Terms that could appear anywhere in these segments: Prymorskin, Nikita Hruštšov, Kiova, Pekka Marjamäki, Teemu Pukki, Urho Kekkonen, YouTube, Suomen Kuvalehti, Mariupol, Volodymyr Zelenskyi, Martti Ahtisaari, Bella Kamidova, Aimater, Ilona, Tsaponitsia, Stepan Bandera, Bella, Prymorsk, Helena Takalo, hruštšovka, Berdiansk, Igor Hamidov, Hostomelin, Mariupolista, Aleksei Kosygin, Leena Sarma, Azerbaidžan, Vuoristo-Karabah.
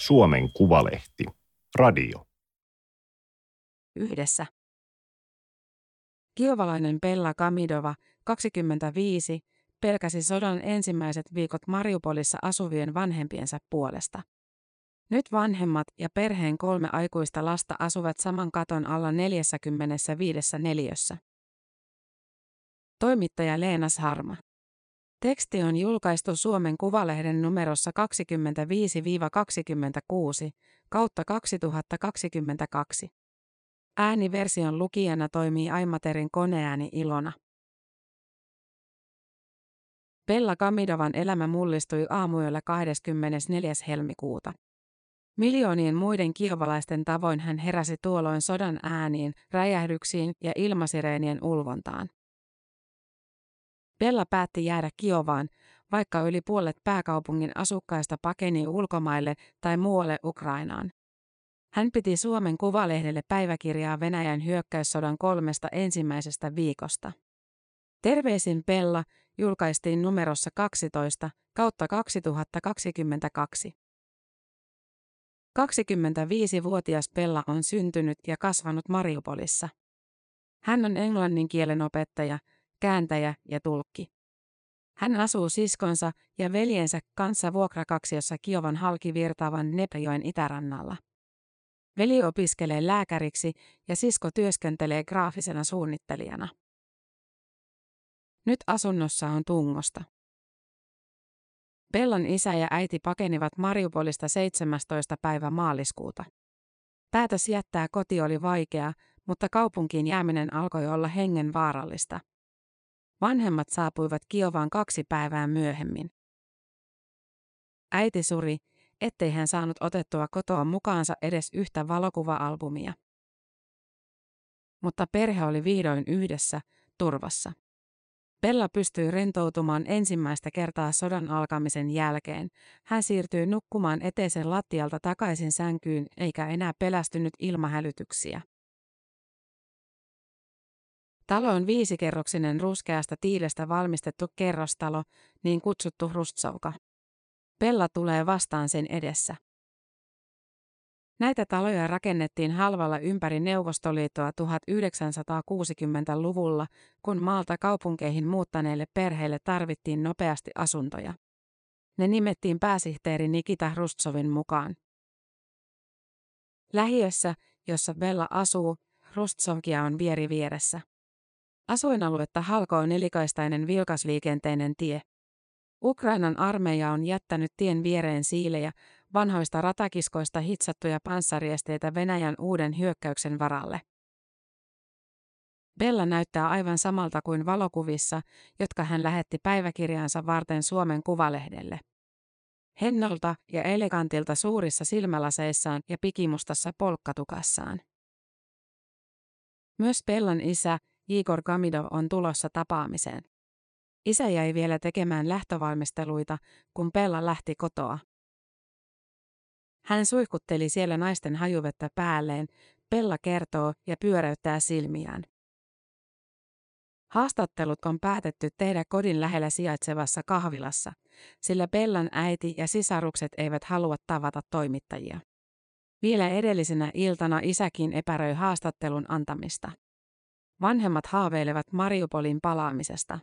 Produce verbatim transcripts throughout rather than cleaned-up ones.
Suomen Kuvalehti. Radio. Yhdessä. Kiovalainen Bella Kamidova, kaksikymmentäviisi, pelkäsi sodan ensimmäiset viikot Mariupolissa asuvien vanhempiensa puolesta. Nyt vanhemmat ja perheen kolme aikuista lasta asuvat saman katon alla neljäkymmentäviisi neliössä. Toimittaja Leena Sarma. Teksti on julkaistu Suomen Kuvalehden numerossa kaksikymmentäviisi kaksikymmentäkuusi kautta kaksituhattakaksikymmentäkaksi. Ääniversion lukijana toimii Aimaterin koneääni Ilona. Bella Kamidovan elämä mullistui aamuyöllä kahdeskymmenesneljäs helmikuuta. Miljoonien muiden kiovalaisten tavoin hän heräsi tuolloin sodan ääniin, räjähdyksiin ja ilmasireenien ulvontaan. Bella päätti jäädä Kiovaan, vaikka yli puolet pääkaupungin asukkaista pakeni ulkomaille tai muualle Ukrainaan. Hän piti Suomen Kuvalehdelle päiväkirjaa Venäjän hyökkäyssodan kolmesta ensimmäisestä viikosta. Terveisin Bella julkaistiin numerossa kaksitoista kautta kaksituhattakaksikymmentäkaksi. kaksikymmentäviisivuotias Bella on syntynyt ja kasvanut Mariupolissa. Hän on englannin kielen opettaja, kääntäjä ja tulkki. Hän asuu siskonsa ja veljensä kanssa vuokrakaksiossa Kiovan halki virtaavan Dneprjoen itärannalla. Veli opiskelee lääkäriksi ja sisko työskentelee graafisena suunnittelijana. Nyt asunnossa on tungosta. Bellan isä ja äiti pakenivat Mariupolista seitsemästoista päivä maaliskuuta. Päätös jättää koti oli vaikea, mutta kaupunkiin jääminen alkoi olla hengenvaarallista. Vanhemmat saapuivat Kiovaan kaksi päivää myöhemmin. Äiti suri, ettei hän saanut otettua kotoa mukaansa edes yhtä valokuva-albumia. Mutta perhe oli vihdoin yhdessä, turvassa. Bella pystyi rentoutumaan ensimmäistä kertaa sodan alkamisen jälkeen. Hän siirtyi nukkumaan eteisen lattialta takaisin sänkyyn eikä enää pelästynyt ilmahälytyksiä. Talo on viisikerroksinen ruskeasta tiilestä valmistettu kerrostalo, niin kutsuttu hruštšovka. Bella tulee vastaan sen edessä. Näitä taloja rakennettiin halvalla ympäri Neuvostoliittoa tuhatyhdeksänsataakuusikymmentäluvulla, kun maalta kaupunkeihin muuttaneille perheille tarvittiin nopeasti asuntoja. Ne nimettiin pääsihteeri Nikita Hruštšovin mukaan. Lähiössä, jossa Bella asuu, hruštšovkia on vieri vieressä. Asuinaluetta halkoo nelikaistainen vilkasliikenteinen tie. Ukrainan armeija on jättänyt tien viereen siilejä, vanhoista ratakiskoista hitsattuja panssariesteitä Venäjän uuden hyökkäyksen varalle. Bella näyttää aivan samalta kuin valokuvissa, jotka hän lähetti päiväkirjaansa varten Suomen Kuvalehdelle. Hennolta ja elegantilta suurissa silmälaseissaan ja pikimustassa polkkatukassaan. Myös Bellan isä, Igor Hamidov, on tulossa tapaamiseen. Isä jäi vielä tekemään lähtövalmisteluita, kun Bella lähti kotoa. Hän suihkutteli siellä naisten hajuvettä päälleen, Bella kertoo ja pyöräyttää silmiään. Haastattelut on päätetty tehdä kodin lähellä sijaitsevassa kahvilassa, sillä Bellan äiti ja sisarukset eivät halua tavata toimittajia. Vielä edellisenä iltana isäkin epäröi haastattelun antamista. Vanhemmat haaveilevat Mariupolin palaamisesta.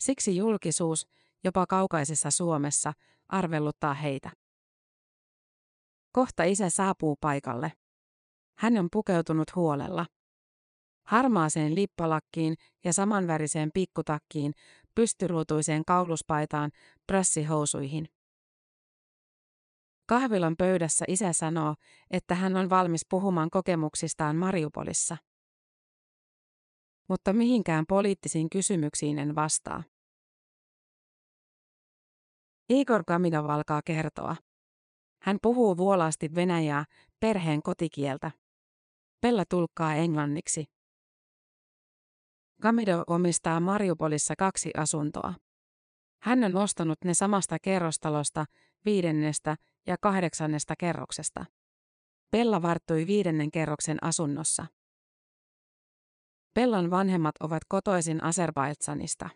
Siksi julkisuus, jopa kaukaisessa Suomessa, arvelluttaa heitä. Kohta isä saapuu paikalle. Hän on pukeutunut huolella. Harmaaseen lippalakkiin ja samanväriseen pikkutakkiin, pystyruutuiseen kauluspaitaan, pressihousuihin. Kahvilan pöydässä isä sanoo, että hän on valmis puhumaan kokemuksistaan Mariupolissa. Mutta mihinkään poliittisiin kysymyksiin en vastaa. Igor Hamidov alkaa kertoa. Hän puhuu vuolaasti venäjää, perheen kotikieltä. Bella tulkkaa englanniksi. Hamidov omistaa Mariupolissa kaksi asuntoa. Hän on ostanut ne samasta kerrostalosta, viidennestä ja kahdeksannesta kerroksesta. Bella varttui viidennen kerroksen asunnossa. Bellan vanhemmat ovat kotoisin Azerbaidžanista.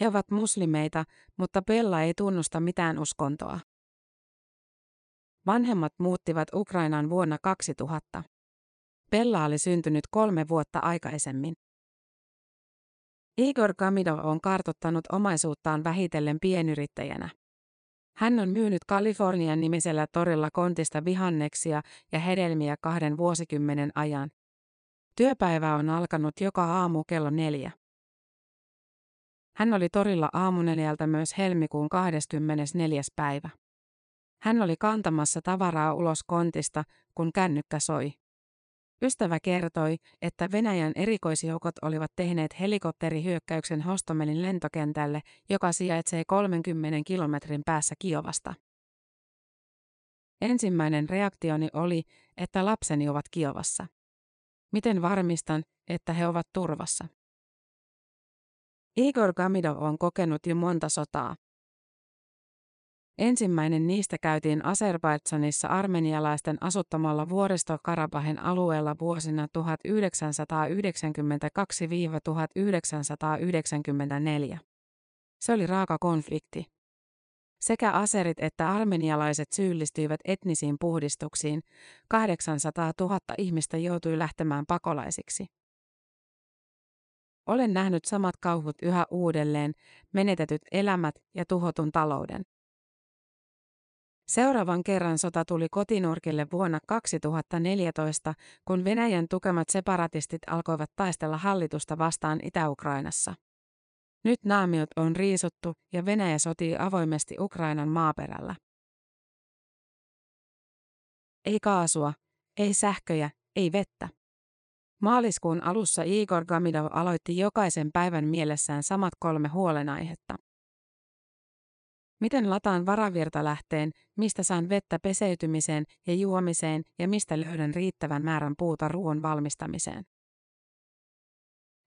He ovat muslimeita, mutta Bella ei tunnusta mitään uskontoa. Vanhemmat muuttivat Ukrainaan vuonna kaksituhatta. Bella oli syntynyt kolme vuotta aikaisemmin. Igor Hamidov on kartottanut omaisuuttaan vähitellen pienyrittäjänä. Hän on myynyt Kalifornian nimisellä torilla kontista vihanneksia ja hedelmiä kahden vuosikymmenen ajan. Työpäivä on alkanut joka aamu kello neljä. Hän oli torilla aamuneljältä myös helmikuun kahdeskymmenesneljäs päivä. Hän oli kantamassa tavaraa ulos kontista, kun kännykkä soi. Ystävä kertoi, että Venäjän erikoisjoukot olivat tehneet helikopterihyökkäyksen Hostomelin lentokentälle, joka sijaitsee kolmenkymmenen kilometrin päässä Kiovasta. Ensimmäinen reaktioni oli, että lapseni ovat Kiovassa. Miten varmistan, että he ovat turvassa? Igor Hamidov on kokenut jo monta sotaa. Ensimmäinen niistä käytiin Azerbaidžanissa armenialaisten asuttamalla Vuoristo-Karabahin alueella vuosina tuhatyhdeksänsataayhdeksänkymmentäkaksi–tuhatyhdeksänsataayhdeksänkymmentäneljä. Se oli raaka konflikti. Sekä aserit että armenialaiset syyllistyivät etnisiin puhdistuksiin, kahdeksansataatuhatta ihmistä joutui lähtemään pakolaisiksi. Olen nähnyt samat kauhut yhä uudelleen, menetetyt elämät ja tuhotun talouden. Seuraavan kerran sota tuli kotinurkille vuonna kaksituhattaneljätoista, kun Venäjän tukemat separatistit alkoivat taistella hallitusta vastaan Itä-Ukrainassa. Nyt naamiot on riisuttu ja Venäjä sotii avoimesti Ukrainan maaperällä. Ei kaasua, ei sähköjä, ei vettä. Maaliskuun alussa Igor Hamidov aloitti jokaisen päivän mielessään samat kolme huolenaihetta. Miten lataan varavirtalähteen, mistä saan vettä peseytymiseen ja juomiseen ja mistä löydän riittävän määrän puuta ruoan valmistamiseen?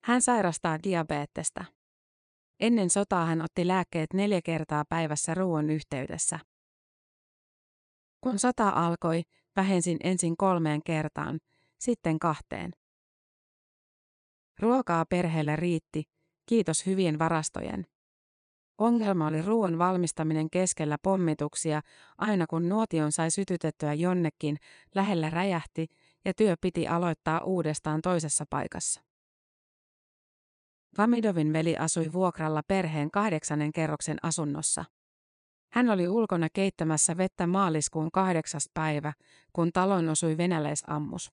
Hän sairastaa diabetesta. Ennen sotaa hän otti lääkkeet neljä kertaa päivässä ruoan yhteydessä. Kun sota alkoi, vähensin ensin kolmeen kertaan, sitten kahteen. Ruokaa perheellä riitti, kiitos hyvien varastojen. Ongelma oli ruoan valmistaminen keskellä pommituksia, aina kun nuotion sai sytytettyä jonnekin, lähellä räjähti ja työ piti aloittaa uudestaan toisessa paikassa. Hamidovin veli asui vuokralla perheen kahdeksannen kerroksen asunnossa. Hän oli ulkona keittämässä vettä maaliskuun kahdeksas päivä, kun talon osui venäläisammus.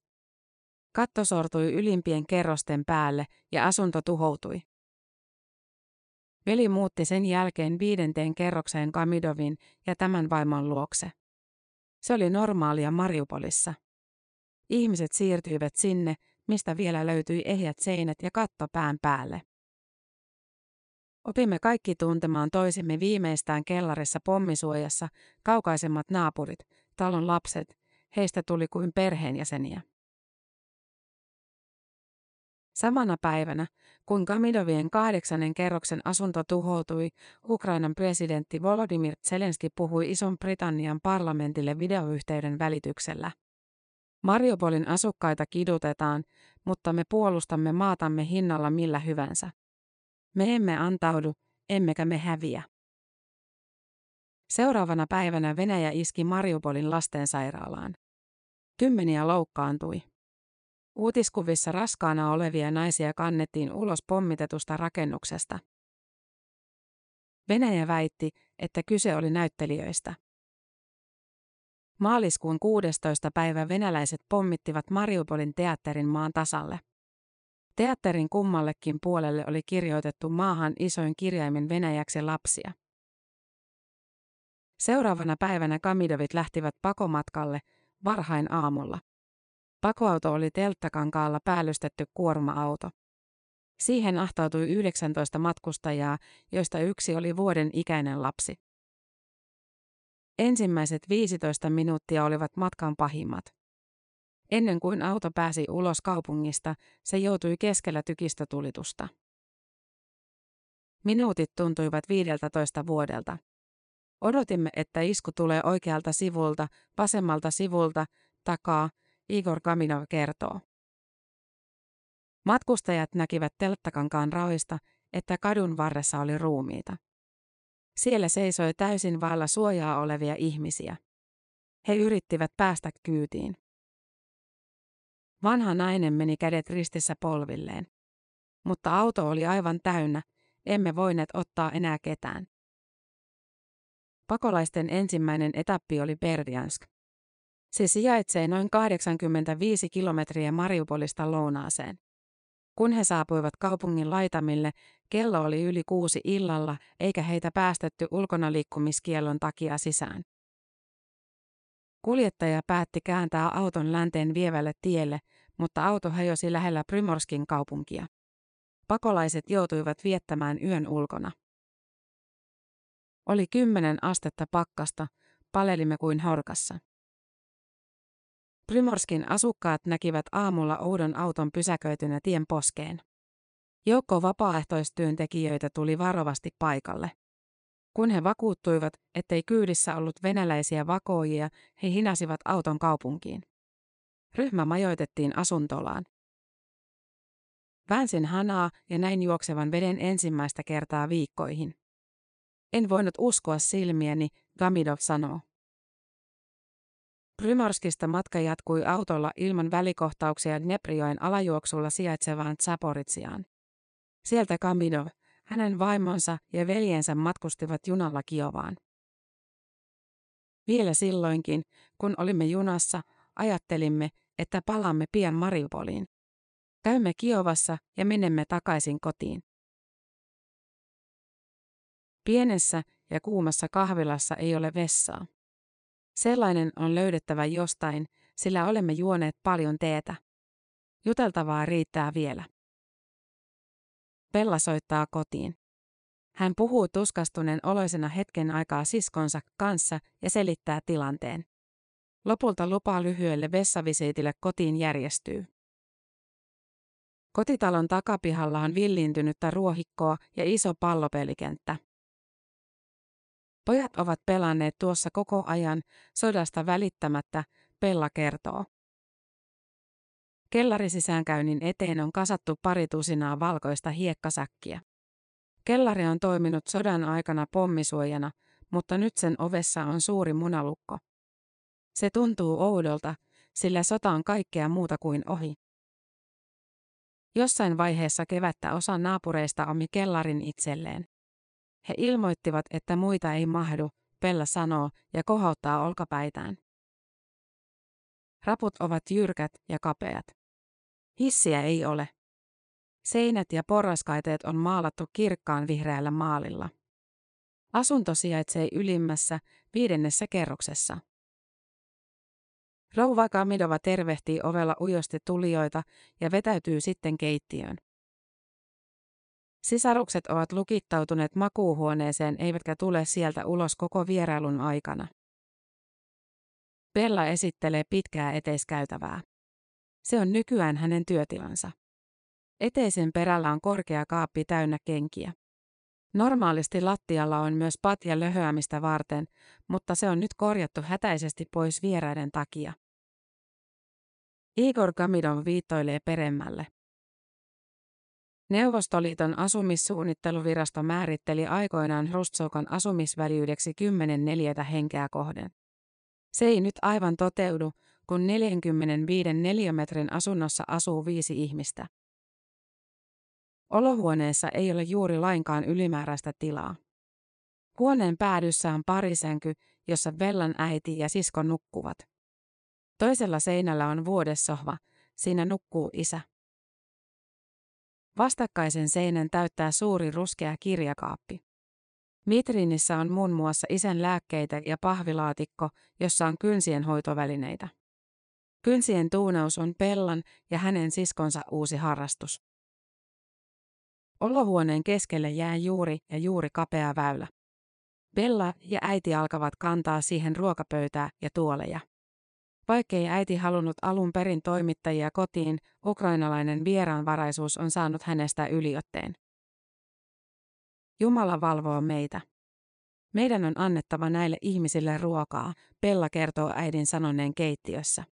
Katto sortui ylimpien kerrosten päälle ja asunto tuhoutui. Veli muutti sen jälkeen viidenteen kerrokseen Hamidovin ja tämän vaimon luokse. Se oli normaalia Mariupolissa. Ihmiset siirtyivät sinne, mistä vielä löytyi ehjät seinät ja katto pään päälle. Opimme kaikki tuntemaan toisemme viimeistään kellarissa pommisuojassa, kaukaisemmat naapurit, talon lapset, heistä tuli kuin perheenjäseniä. Samana päivänä, kun Hamidovien kahdeksannen kerroksen asunto tuhoutui, Ukrainan presidentti Volodymyr Zelenskyi puhui Ison-Britannian parlamentille videoyhteyden välityksellä. Mariupolin asukkaita kidutetaan, mutta me puolustamme maatamme hinnalla millä hyvänsä. Me emme antaudu, emmekä me häviä. Seuraavana päivänä Venäjä iski Mariupolin lastensairaalaan. Kymmeniä loukkaantui. Uutiskuvissa raskaana olevia naisia kannettiin ulos pommitetusta rakennuksesta. Venäjä väitti, että kyse oli näyttelijöistä. Maaliskuun kuudestoista päivä venäläiset pommittivat Mariupolin teatterin maan tasalle. Teatterin kummallekin puolelle oli kirjoitettu maahan isoin kirjaimin venäjäksi lapsia. Seuraavana päivänä Hamidovit lähtivät pakomatkalle varhain aamulla. Pakoauto oli telttakankaalla päällystetty kuorma-auto. Siihen ahtautui yhdeksäntoista matkustajaa, joista yksi oli vuoden ikäinen lapsi. Ensimmäiset viisitoista minuuttia olivat matkan pahimmat. Ennen kuin auto pääsi ulos kaupungista, se joutui keskellä tykistötulitusta. Minuutit tuntuivat viideltätoista vuodelta. Odotimme, että isku tulee oikealta sivulta, vasemmalta sivulta, takaa, Igor Hamidov kertoo. Matkustajat näkivät telttakankaan raoista, että kadun varressa oli ruumiita. Siellä seisoi täysin vailla suojaa olevia ihmisiä. He yrittivät päästä kyytiin. Vanha nainen meni kädet ristissä polvilleen. Mutta auto oli aivan täynnä, emme voineet ottaa enää ketään. Pakolaisten ensimmäinen etappi oli Berdiansk. Se sijaitsee noin kahdeksankymmentäviisi kilometriä Mariupolista lounaaseen. Kun he saapuivat kaupungin laitamille, kello oli yli kuusi illalla, eikä heitä päästetty ulkonaliikkumiskiellon takia sisään. Kuljettaja päätti kääntää auton länteen vievälle tielle, mutta auto hajosi lähellä Prymorskin kaupunkia. Pakolaiset joutuivat viettämään yön ulkona. Oli kymmenen astetta pakkasta, palelimme kuin horkassa. Prymorskin asukkaat näkivät aamulla oudon auton pysäköitynä tien poskeen. Joukko vapaaehtoistyöntekijöitä tuli varovasti paikalle. Kun he vakuuttuivat, ettei kyydissä ollut venäläisiä vakoojia, he hinasivat auton kaupunkiin. Ryhmä majoitettiin asuntolaan. Väänsin hanaa ja näin juoksevan veden ensimmäistä kertaa viikkoihin. En voinut uskoa silmiäni, Kamidov sanoo. Prymorskista matka jatkui autolla ilman välikohtauksia Dneprijoen alajuoksulla sijaitsevaan Tsaponitsiaan. Sieltä Kamidov, hänen vaimonsa ja veljensä matkustivat junalla Kiovaan. Vielä silloinkin, kun olimme junassa, ajattelimme, että palaamme pian Mariupoliin. Käymme Kiovassa ja menemme takaisin kotiin. Pienessä ja kuumassa kahvilassa ei ole vessaa. Sellainen on löydettävä jostain, sillä olemme juoneet paljon teetä. Juteltavaa riittää vielä. Bella soittaa kotiin. Hän puhuu tuskastuneen oloisena hetken aikaa siskonsa kanssa ja selittää tilanteen. Lopulta lupa lyhyelle vessavisiitille kotiin järjestyy. Kotitalon takapihalla on villiintynyttä ruohikkoa ja iso pallopelikenttä. Pojat ovat pelanneet tuossa koko ajan, sodasta välittämättä, Bella kertoo. Kellarisisäänkäynnin eteen on kasattu pari tusinaa valkoista hiekkasäkkiä. Kellari on toiminut sodan aikana pommisuojana, mutta nyt sen ovessa on suuri munalukko. Se tuntuu oudolta, sillä sota on kaikkea muuta kuin ohi. Jossain vaiheessa kevättä osa naapureista omi kellarin itselleen. He ilmoittivat, että muita ei mahdu, Bella sanoo ja kohauttaa olkapäitään. Raput ovat jyrkät ja kapeat. Hissiä ei ole. Seinät ja porraskaiteet on maalattu kirkkaan vihreällä maalilla. Asunto sijaitsee ylimmässä, viidennessä kerroksessa. Rouva Kamidova tervehtii ovella ujosti tulijoita ja vetäytyy sitten keittiöön. Sisarukset ovat lukittautuneet makuuhuoneeseen eivätkä tule sieltä ulos koko vierailun aikana. Bella esittelee pitkää eteiskäytävää. Se on nykyään hänen työtilansa. Eteisen perällä on korkea kaappi täynnä kenkiä. Normaalisti lattialla on myös patja löhöämistä varten, mutta se on nyt korjattu hätäisesti pois vieraiden takia. Igor Kamidov viittoilee peremmälle. Neuvostoliiton asumissuunnitteluvirasto määritteli aikoinaan hruštšovkan asumisväljyydeksi kymmenen neliötä henkeä kohden. Se ei nyt aivan toteudu, kun neljänkymmenenviiden neliömetrin asunnossa asuu viisi ihmistä. Olohuoneessa ei ole juuri lainkaan ylimääräistä tilaa. Huoneen päädyssä on parisänky, jossa Bellan äiti ja sisko nukkuvat. Toisella seinällä on vuodessohva, siinä nukkuu isä. Vastakkaisen seinän täyttää suuri ruskea kirjakaappi. Vitriinissä on muun muassa isän lääkkeitä ja pahvilaatikko, jossa on kynsien hoitovälineitä. Kynsien tuunaus on Bellan ja hänen siskonsa uusi harrastus. Olohuoneen keskelle jää juuri ja juuri kapea väylä. Bella ja äiti alkavat kantaa siihen ruokapöytää ja tuoleja. Vaikkei äiti halunnut alun perin toimittajia kotiin, ukrainalainen vieraanvaraisuus on saanut hänestä yliotteen. Jumala valvoo meitä. Meidän on annettava näille ihmisille ruokaa, Bella kertoo äidin sanoneen keittiössä.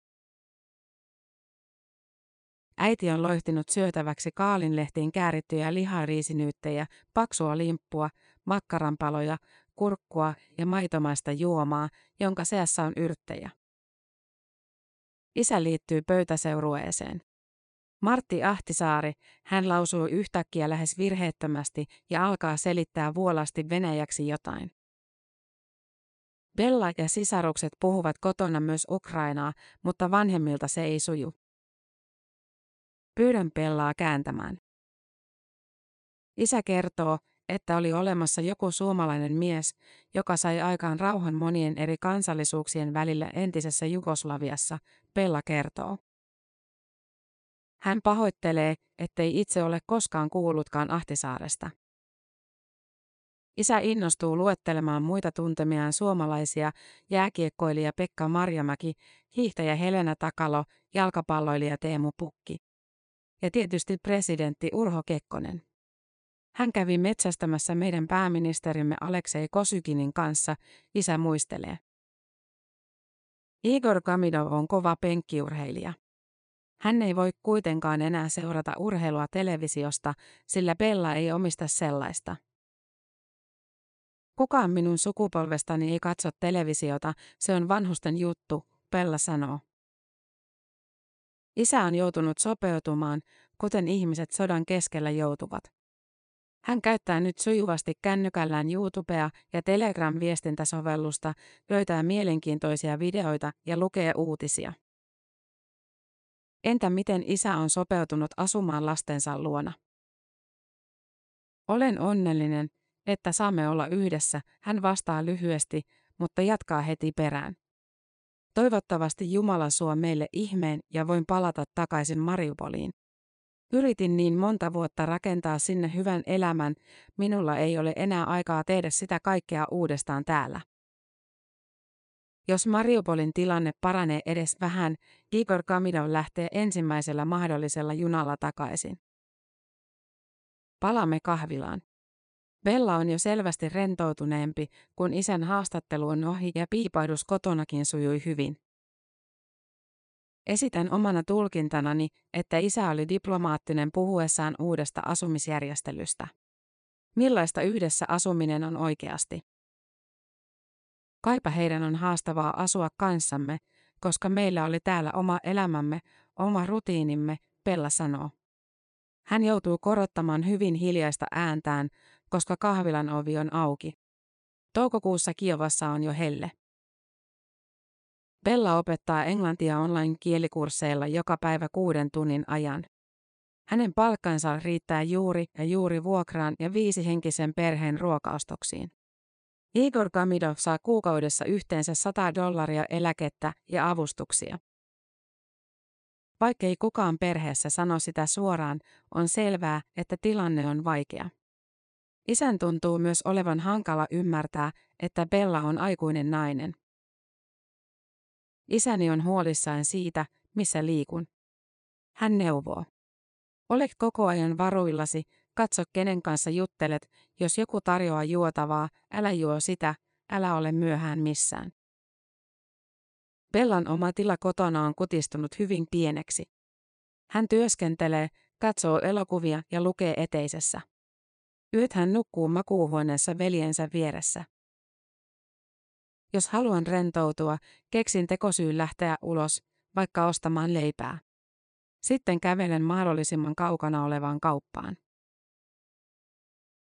Äiti on loihtinut syötäväksi kaalinlehtiin käärittyjä lihariisinyyttejä, paksua limppua, makkaranpaloja, kurkkua ja maitomaista juomaa, jonka seassa on yrttejä. Isä liittyy pöytäseurueeseen. Martti Ahtisaari, hän lausuu yhtäkkiä lähes virheettömästi ja alkaa selittää vuolasti venäjäksi jotain. Bella ja sisarukset puhuvat kotona myös ukrainaa, mutta vanhemmilta se ei suju. Pyydän Bellaa kääntämään. Isä kertoo, että oli olemassa joku suomalainen mies, joka sai aikaan rauhan monien eri kansallisuuksien välillä entisessä Jugoslaviassa, Bella kertoo. Hän pahoittelee, ettei itse ole koskaan kuullutkaan Ahtisaaresta. Isä innostuu luettelemaan muita tuntemiaan suomalaisia, jääkiekkoilija Pekka Marjamäki, hiihtäjä Helena Takalo, jalkapalloilija Teemu Pukki. Ja tietysti presidentti Urho Kekkonen. Hän kävi metsästämässä meidän pääministerimme Aleksei Kosyginin kanssa, isä muistelee. Igor Hamidov on kova penkkiurheilija. Hän ei voi kuitenkaan enää seurata urheilua televisiosta, sillä Bella ei omista sellaista. Kukaan minun sukupolvestani ei katso televisiota, se on vanhusten juttu, Bella sanoo. Isä on joutunut sopeutumaan, kuten ihmiset sodan keskellä joutuvat. Hän käyttää nyt sujuvasti kännykällään YouTubea ja Telegram-viestintäsovellusta, löytää mielenkiintoisia videoita ja lukee uutisia. Entä miten isä on sopeutunut asumaan lastensa luona? Olen onnellinen, että saamme olla yhdessä, hän vastaa lyhyesti, mutta jatkaa heti perään. Toivottavasti Jumala suo meille ihmeen ja voin palata takaisin Mariupoliin. Yritin niin monta vuotta rakentaa sinne hyvän elämän, minulla ei ole enää aikaa tehdä sitä kaikkea uudestaan täällä. Jos Mariupolin tilanne paranee edes vähän, Igor Hamidov lähtee ensimmäisellä mahdollisella junalla takaisin. Palaamme kahvilaan. Bella on jo selvästi rentoutuneempi, kun isän haastattelu on ohi ja piipahdus kotonakin sujui hyvin. Esitän omana tulkintanani, että isä oli diplomaattinen puhuessaan uudesta asumisjärjestelystä. Millaista yhdessä asuminen on oikeasti? Kaipa heidän on haastavaa asua kanssamme, koska meillä oli täällä oma elämämme, oma rutiinimme, Bella sanoo. Hän joutuu korottamaan hyvin hiljaista ääntään, koska kahvilan ovi on auki. Toukokuussa Kiovassa on jo helle. Bella opettaa englantia online-kielikursseilla joka päivä kuuden tunnin ajan. Hänen palkkansa riittää juuri ja juuri vuokraan ja viisihenkisen perheen ruokaostoksiin. Igor Hamidov saa kuukaudessa yhteensä sata dollaria eläkettä ja avustuksia. Vaikkei kukaan perheessä sano sitä suoraan, on selvää, että tilanne on vaikea. Isän tuntuu myös olevan hankala ymmärtää, että Bella on aikuinen nainen. Isäni on huolissaan siitä, missä liikun. Hän neuvoo. Ole koko ajan varuillasi, katso kenen kanssa juttelet, jos joku tarjoaa juotavaa, älä juo sitä, älä ole myöhään missään. Bellan oma tila kotona on kutistunut hyvin pieneksi. Hän työskentelee, katsoo elokuvia ja lukee eteisessä. Yöt hän nukkuu makuuhuoneessa veljensä vieressä. Jos haluan rentoutua, keksin tekosyyn lähteä ulos, vaikka ostamaan leipää. Sitten kävelen mahdollisimman kaukana olevaan kauppaan.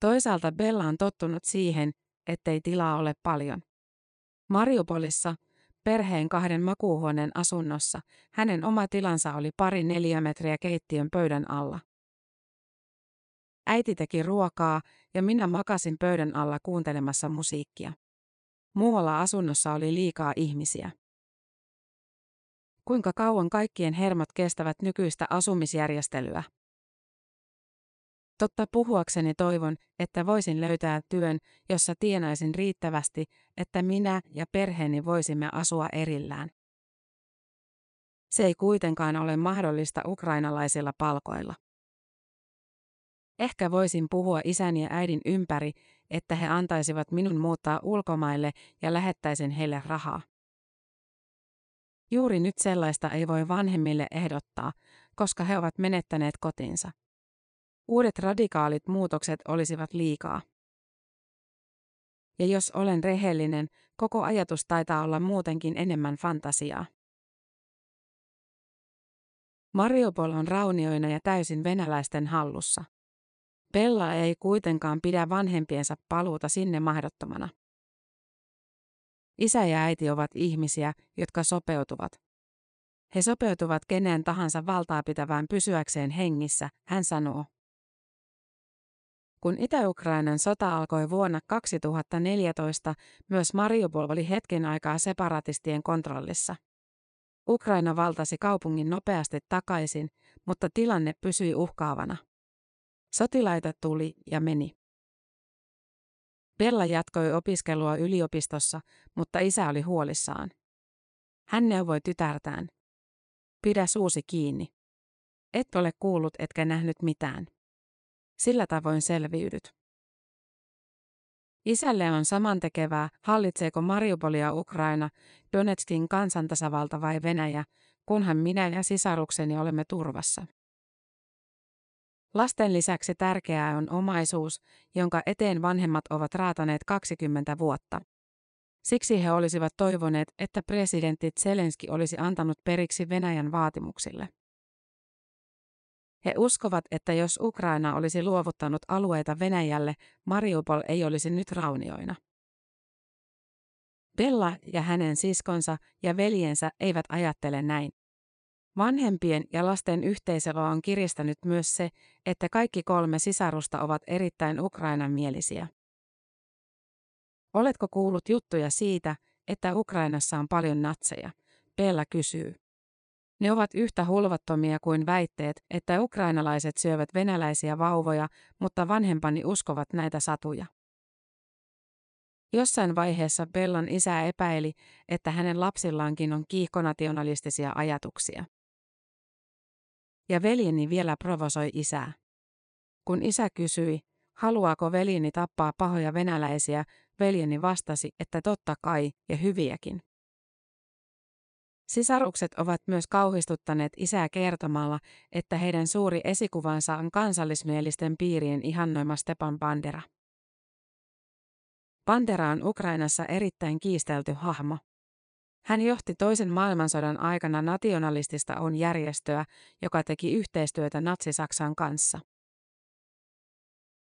Toisaalta Bella on tottunut siihen, ettei tilaa ole paljon. Mariupolissa, perheen kahden makuuhuoneen asunnossa, hänen oma tilansa oli pari neliömetriä keittiön pöydän alla. Äiti teki ruokaa ja minä makasin pöydän alla kuuntelemassa musiikkia. Muualla asunnossa oli liikaa ihmisiä. Kuinka kauan kaikkien hermot kestävät nykyistä asumisjärjestelyä? Totta puhuakseni toivon, että voisin löytää työn, jossa tienaisin riittävästi, että minä ja perheeni voisimme asua erillään. Se ei kuitenkaan ole mahdollista ukrainalaisilla palkoilla. Ehkä voisin puhua isän ja äidin ympäri, että he antaisivat minun muuttaa ulkomaille ja lähettäisin heille rahaa. Juuri nyt sellaista ei voi vanhemmille ehdottaa, koska he ovat menettäneet kotinsa. Uudet radikaalit muutokset olisivat liikaa. Ja jos olen rehellinen, koko ajatus taitaa olla muutenkin enemmän fantasiaa. Mariupol on raunioina ja täysin venäläisten hallussa. Bella ei kuitenkaan pidä vanhempiensa paluuta sinne mahdottomana. Isä ja äiti ovat ihmisiä, jotka sopeutuvat. He sopeutuvat keneen tahansa valtaa pitävään pysyäkseen hengissä, hän sanoo. Kun Itä-Ukrainan sota alkoi vuonna kaksituhattaneljätoista, myös Mariupol oli hetken aikaa separatistien kontrollissa. Ukraina valtasi kaupungin nopeasti takaisin, mutta tilanne pysyi uhkaavana. Sotilaita tuli ja meni. Bella jatkoi opiskelua yliopistossa, mutta isä oli huolissaan. Hän neuvoi tytärtään. Pidä suusi kiinni. Et ole kuullut etkä nähnyt mitään. Sillä tavoin selviydyt. Isälle on samantekevää, hallitseeko Mariupolia Ukraina, Donetskin kansantasavalta vai Venäjä, kunhan minä ja sisarukseni olemme turvassa. Lasten lisäksi tärkeää on omaisuus, jonka eteen vanhemmat ovat raataneet kaksikymmentä vuotta. Siksi he olisivat toivoneet, että presidentti Zelenskyi olisi antanut periksi Venäjän vaatimuksille. He uskovat, että jos Ukraina olisi luovuttanut alueita Venäjälle, Mariupol ei olisi nyt raunioina. Bella ja hänen siskonsa ja veljensä eivät ajattele näin. Vanhempien ja lasten yhteisöä on kiristänyt myös se, että kaikki kolme sisarusta ovat erittäin ukrainanmielisiä. Oletko kuullut juttuja siitä, että Ukrainassa on paljon natseja? Bella kysyy. Ne ovat yhtä hulvattomia kuin väitteet, että ukrainalaiset syövät venäläisiä vauvoja, mutta vanhempani uskovat näitä satuja. Jossain vaiheessa Bellan isä epäili, että hänen lapsillaankin on kiihkonationalistisia ajatuksia. Ja veljeni vielä provosoi isää. Kun isä kysyi, haluaako veljeni tappaa pahoja venäläisiä, veljeni vastasi, että totta kai, ja hyviäkin. Sisarukset ovat myös kauhistuttaneet isää kertomalla, että heidän suuri esikuvansa on kansallismielisten piirien ihannoima Stepan Bandera. Bandera on Ukrainassa erittäin kiistelty hahmo. Hän johti toisen maailmansodan aikana nationalistista O N-järjestöä, joka teki yhteistyötä Natsi-Saksan kanssa.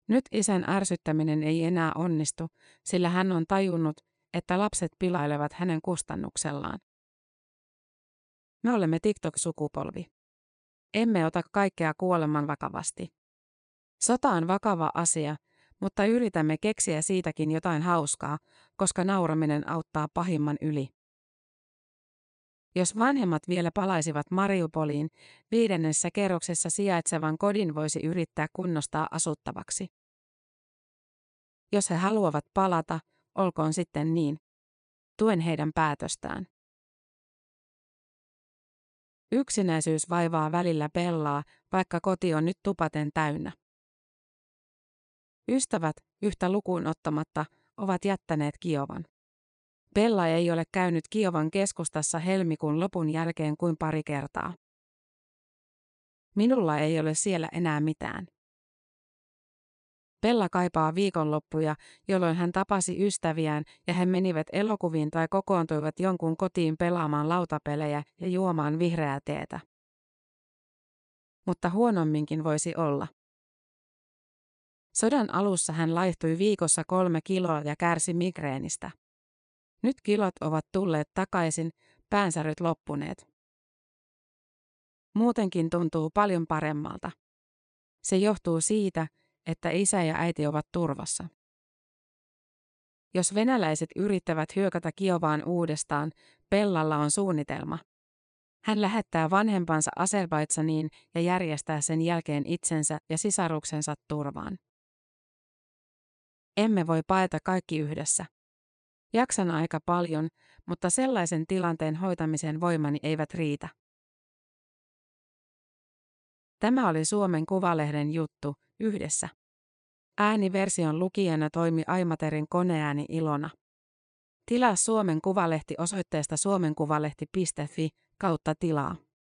Nyt isän ärsyttäminen ei enää onnistu, sillä hän on tajunnut, että lapset pilailevat hänen kustannuksellaan. Me olemme TikTok-sukupolvi. Emme ota kaikkea kuoleman vakavasti. Sota on vakava asia, mutta yritämme keksiä siitäkin jotain hauskaa, koska nauraminen auttaa pahimman yli. Jos vanhemmat vielä palaisivat Mariupoliin, viidennessä kerroksessa sijaitsevan kodin voisi yrittää kunnostaa asuttavaksi. Jos he haluavat palata, olkoon sitten niin. Tuen heidän päätöstään. Yksinäisyys vaivaa välillä Bellaa, vaikka koti on nyt tupaten täynnä. Ystävät, yhtä lukuun ottamatta, ovat jättäneet Kiovan. Bella ei ole käynyt Kiovan keskustassa helmikuun lopun jälkeen kuin pari kertaa. Minulla ei ole siellä enää mitään. Bella kaipaa viikonloppuja, jolloin hän tapasi ystäviään ja he menivät elokuviin tai kokoontuivat jonkun kotiin pelaamaan lautapelejä ja juomaan vihreää teetä. Mutta huonomminkin voisi olla. Sodan alussa hän laihtui viikossa kolme kiloa ja kärsi migreenistä. Nyt kilot ovat tulleet takaisin, päänsäryt loppuneet. Muutenkin tuntuu paljon paremmalta. Se johtuu siitä, että isä ja äiti ovat turvassa. Jos venäläiset yrittävät hyökätä Kiovaan uudestaan, Bellalla on suunnitelma. Hän lähettää vanhempansa Azerbaidžaniin ja järjestää sen jälkeen itsensä ja sisaruksensa turvaan. Emme voi paeta kaikki yhdessä. Jaksan aika paljon, mutta sellaisen tilanteen hoitamiseen voimani eivät riitä. Tämä oli Suomen Kuvalehden juttu yhdessä. Ääniversion lukijana toimi Aimaterin koneääni Ilona. Tilaa Suomen Kuvalehti osoitteesta suomenkuvalehti piste fi kautta tilaa.